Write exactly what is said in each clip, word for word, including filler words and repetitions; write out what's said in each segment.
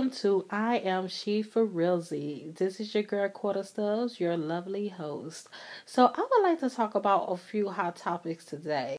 Welcome to I Am She For Realzy. This is your girl Quetta Stubbs, your lovely host. So I would like to talk about a few hot topics today.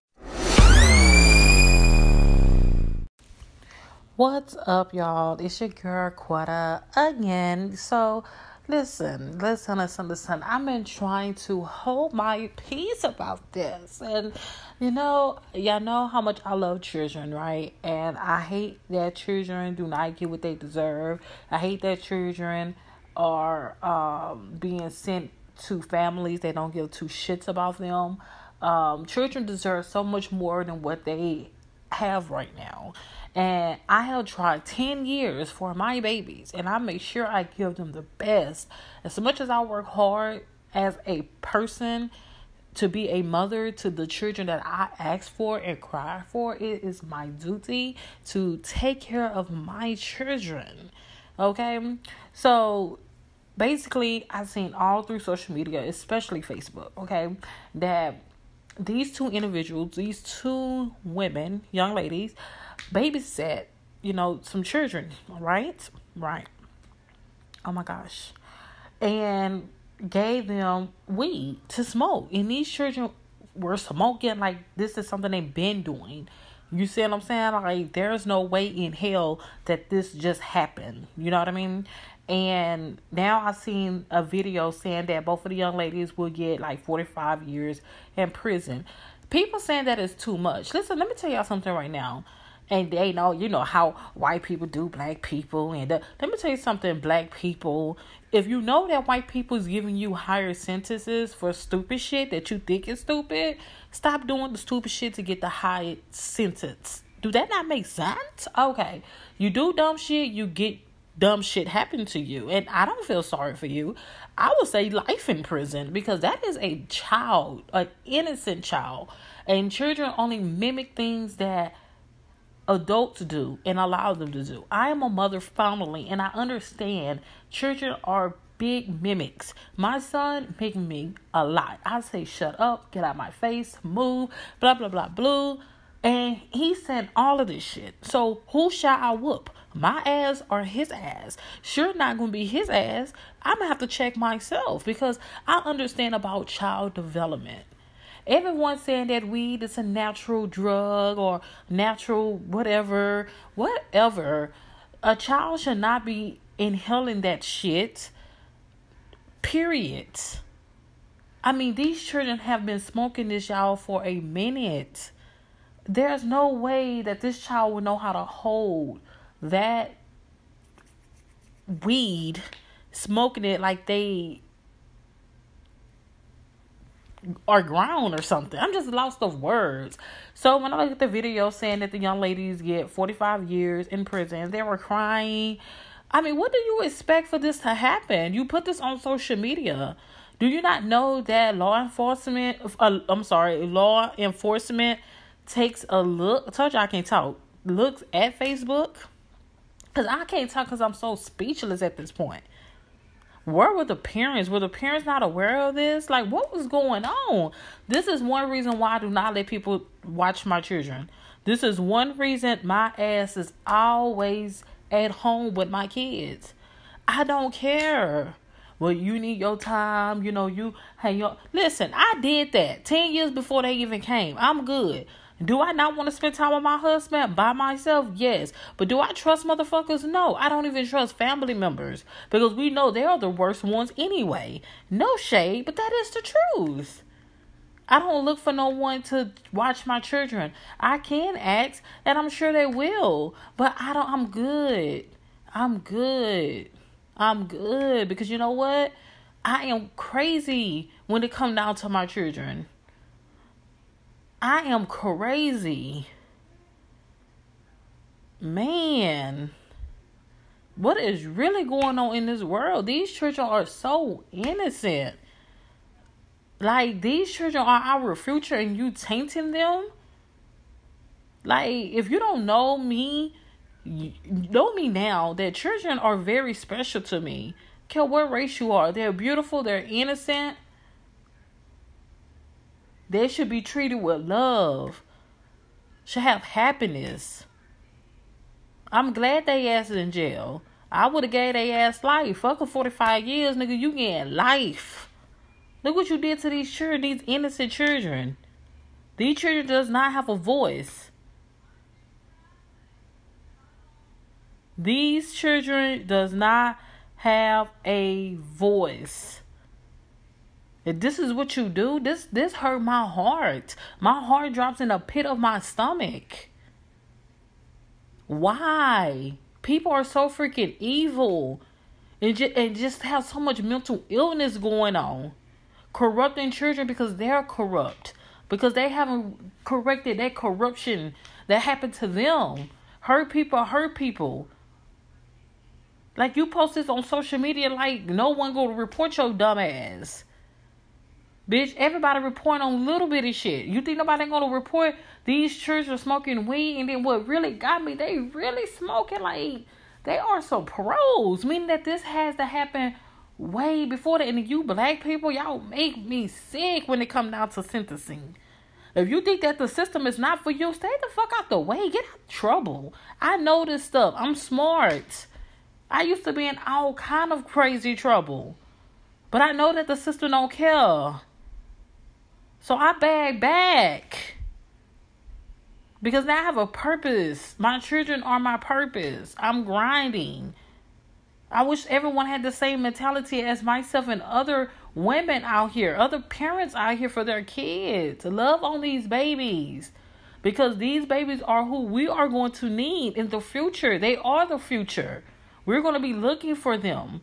What's up, y'all? It's your girl Quetta again. So listen, listen, listen, listen. I've been trying to hold my peace about this. And, you know, y'all know how much I love children, right? And I hate that children do not get what they deserve. I hate that children are um, being sent to families they don't give two shits about them. Um, children deserve so much more than what they have right now. And I have tried ten years for my babies, and I make sure I give them the best. As much as I work hard as a person to be a mother to the children that I ask for and cry for, it is my duty to take care of my children. Okay? So basically, I've seen all through social media, especially Facebook, okay, that these two individuals, these two women, young ladies, babysat, you know, some children, right? Right. Oh my gosh. And gave them weed to smoke. And these children were smoking like this is something they've been doing. You see what I'm saying? Like, there's no way in hell that this just happened. You know what I mean? And now I've seen a video saying that both of the young ladies will get like forty-five years in prison. People saying that is too much. Listen, let me tell y'all something right now. And they know, you know, how white people do black people. And the, let me tell you something, black people. If you know that white people is giving you higher sentences for stupid shit that you think is stupid, stop doing the stupid shit to get the high sentence. Do that not make sense? Okay. You do dumb shit, you get dumb shit happen to you. And I don't feel sorry for you. I would say life in prison, because that is a child, an innocent child. And children only mimic things that adults do and allow them to do. I am a mother fondly, and I understand children are big mimics. My son mimicked me a lot. I say, shut up, get out of my face, move, blah, blah, blah, blue. And he said all of this shit. So who shall I whoop? My ass or his ass? Sure not going to be his ass. I'm going to have to check myself, because I understand about child development. Everyone saying that weed is a natural drug or natural whatever, whatever. A child should not be inhaling that shit, period. I mean, these children have been smoking this, y'all, for a minute. There's no way that this child will know how to hold that weed, smoking it like they or ground or something. I'm just lost of words. So when I look at the video saying that the young ladies get forty-five years in prison, they were crying. I mean, what do you expect for this to happen? You put this on social media. Do you not know that law enforcement, uh, I'm sorry, law enforcement takes a look? I told you I can't talk. Looks at Facebook. Because I can't talk, because I'm so speechless at this point. Where were the parents? Were the parents not aware of this? Like, what was going on? This is one reason why I do not let people watch my children. This is one reason my ass is always at home with my kids. I don't care. Well, you need your time. You know, you... Hey, yo, listen, I did that ten years before they even came. I'm good. Do I not want to spend time with my husband by myself? Yes. But do I trust motherfuckers? No. I don't even trust family members, because we know they are the worst ones anyway. No shade, but that is the truth. I don't look for no one to watch my children. I can ask, and I'm sure they will. But I don't, I'm good. I'm good. I'm good. Because you know what? I am crazy when it comes down to my children. I am crazy. Man, what is really going on in this world? These children are so innocent. Like, these children are our future, and you tainting them? Like, if you don't know me, you know me now, that children are very special to me. I don't care what race you are. They're beautiful. They're innocent. They should be treated with love. Should have happiness. I'm glad they ass is in jail. I would have gave they ass life. Fuck a forty-five years, nigga. You getting life. Look what you did to these children, these innocent children. These children does not have a voice. These children does not have a voice. If this is what you do, this this hurt my heart. My heart drops in the pit of my stomach. Why? People are so freaking evil. And, ju- and just have so much mental illness going on. Corrupting children because they're corrupt. Because they haven't corrected that corruption that happened to them. Hurt people hurt people. Like, you post this on social media like no one gonna report your dumb ass. Bitch, everybody report on little bitty shit. You think nobody gonna report these children smoking weed? And then what really got me, they really smoking, like, they are some pros. Meaning that this has to happen way before that. And you black people, y'all make me sick when it comes down to sentencing. If you think that the system is not for you, stay the fuck out the way. Get out of trouble. I know this stuff. I'm smart. I used to be in all kind of crazy trouble. But I know that the system don't care. So I bag back. Because now I have a purpose. My children are my purpose. I'm grinding. I wish everyone had the same mentality as myself and other women out here, other parents out here for their kids. Love on these babies. Because these babies are who we are going to need in the future. They are the future. We're going to be looking for them.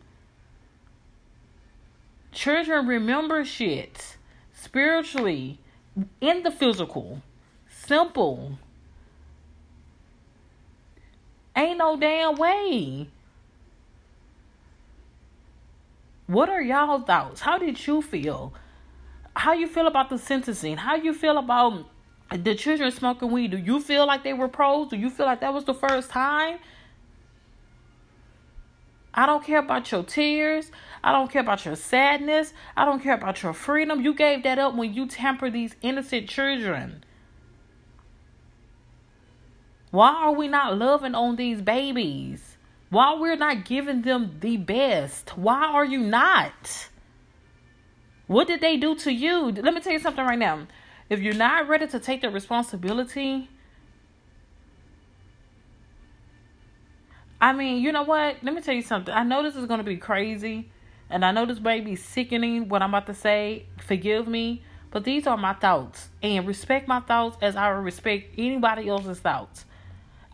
Children remember shit. Spiritually. In the physical. Simple. Ain't no damn way. What are y'all thoughts? How did you feel? How you feel about the sentencing? How you feel about the children smoking weed? Do you feel like they were pros? Do you feel like that was the first time? I don't care about your tears. I don't care about your sadness. I don't care about your freedom. You gave that up when you tamper these innocent children. Why are we not loving on these babies? Why we're not giving them the best? Why are you not? What did they do to you? Let me tell you something right now. If you're not ready to take the responsibility, I mean, you know what? Let me tell you something. I know this is going to be crazy. And I know this may be sickening what I'm about to say. Forgive me. But these are my thoughts. And respect my thoughts as I respect anybody else's thoughts.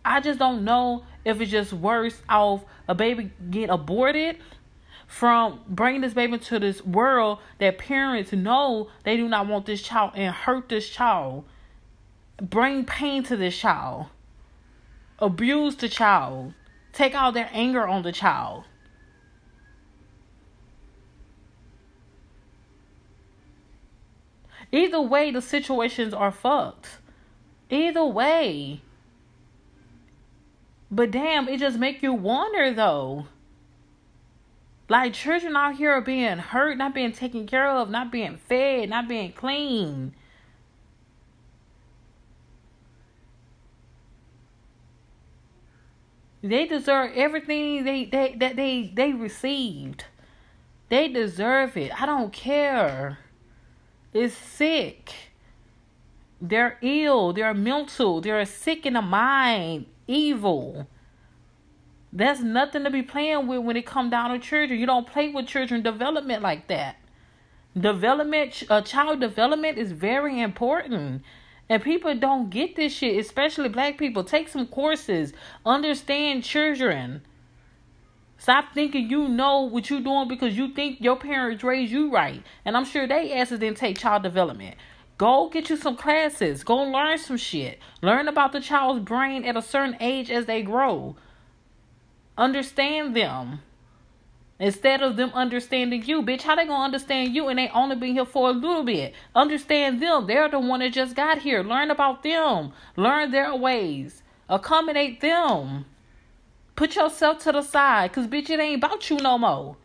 I just don't know if it's just worse off a baby get aborted from bringing this baby into this world that parents know they do not want this child and hurt this child, bring pain to this child, abuse the child, take all their anger on the child. Either way, the situations are fucked. Either way. But damn, it just make you wonder, though. Like, children out here are being hurt, not being taken care of, not being fed, not being clean. They deserve everything they, they, that they, they received. They deserve it. I don't care. It's sick. They're ill. They're mental. They're sick in the mind. Evil. That's nothing to be playing with when it comes down to children. You don't play with children development like that. Development, uh, child development is very important. And people don't get this shit, especially black people. Take some courses. Understand children. Stop thinking you know what you're doing because you think your parents raised you right. And I'm sure they asses didn't take child development. Go get you some classes. Go learn some shit. Learn about the child's brain at a certain age as they grow. Understand them. Instead of them understanding you. Bitch, how they gonna understand you and they only been here for a little bit? Understand them. They're the one that just got here. Learn about them. Learn their ways. Accommodate them. Put yourself to the side. Because, bitch, it ain't about you no more.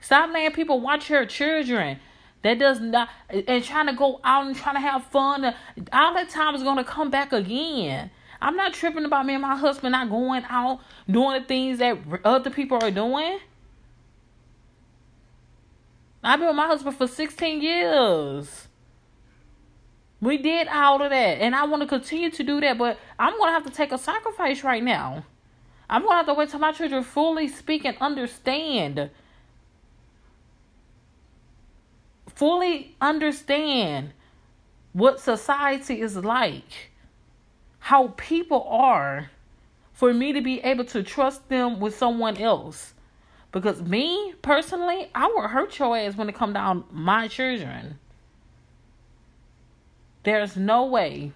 Stop letting people watch your children. That does not, and trying to go out and trying to have fun, all that time is going to come back again. I'm not tripping about me and my husband not going out doing the things that other people are doing. I've been with my husband for sixteen years. We did all of that, and I want to continue to do that, but I'm going to have to take a sacrifice right now. I'm going to have to wait till my children fully speak and understand. Fully understand what society is like, how people are, for me to be able to trust them with someone else. Because me, personally, I would hurt your ass when it comes down to my children. There's no way.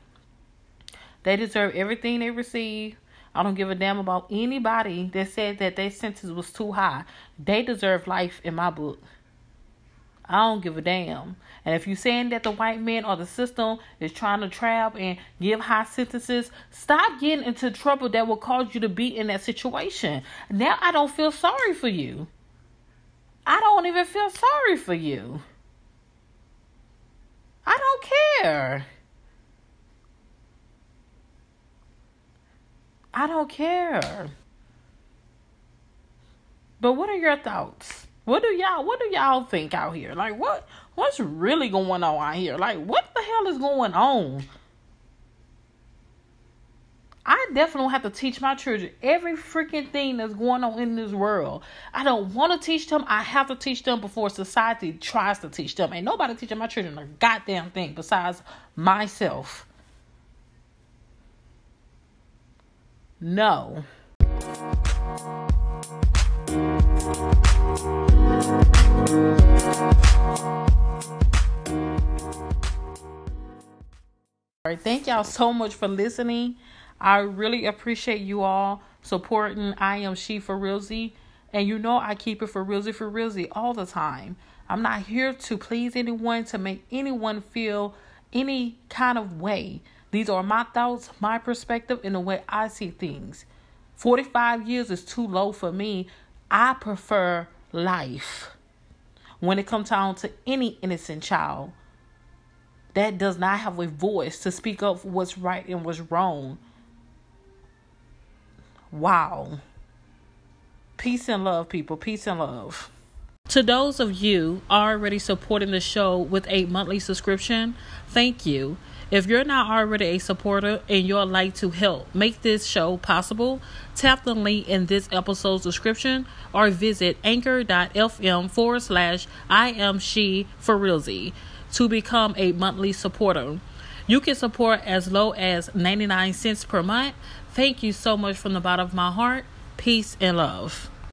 They deserve everything they receive. I don't give a damn about anybody that said that their sentence was too high. They deserve life in my book. I don't give a damn. And if you're saying that the white men or the system is trying to trap and give high sentences, stop getting into trouble that will cause you to be in that situation. Now I don't feel sorry for you. I don't even feel sorry for you. I don't care. I don't care. But what are your thoughts? What do y'all, what do y'all think out here? Like, what, what's really going on out here? Like, what the hell is going on? I definitely have to teach my children every freaking thing that's going on in this world. I don't want to teach them. I have to teach them before society tries to teach them. Ain't nobody teaching my children a goddamn thing besides myself. No. All right, thank y'all so much for listening. I really appreciate you all supporting. I am She For Realzy, and you know I keep it for Realzy for Realzy all the time. I'm not here to please anyone, to make anyone feel any kind of way. These are my thoughts, my perspective, and the way I see things. forty-five years is too low for me. I prefer life. When it comes down to any innocent child that does not have a voice to speak up for what's right and what's wrong. Wow. Peace and love, people. Peace and love. To those of you already supporting the show with a monthly subscription, thank you. If you're not already a supporter and you'd like to help make this show possible, tap the link in this episode's description or visit anchor.fm forward slash I am she for realzy to become a monthly supporter. You can support as low as ninety-nine cents per month. Thank you so much from the bottom of my heart. Peace and love.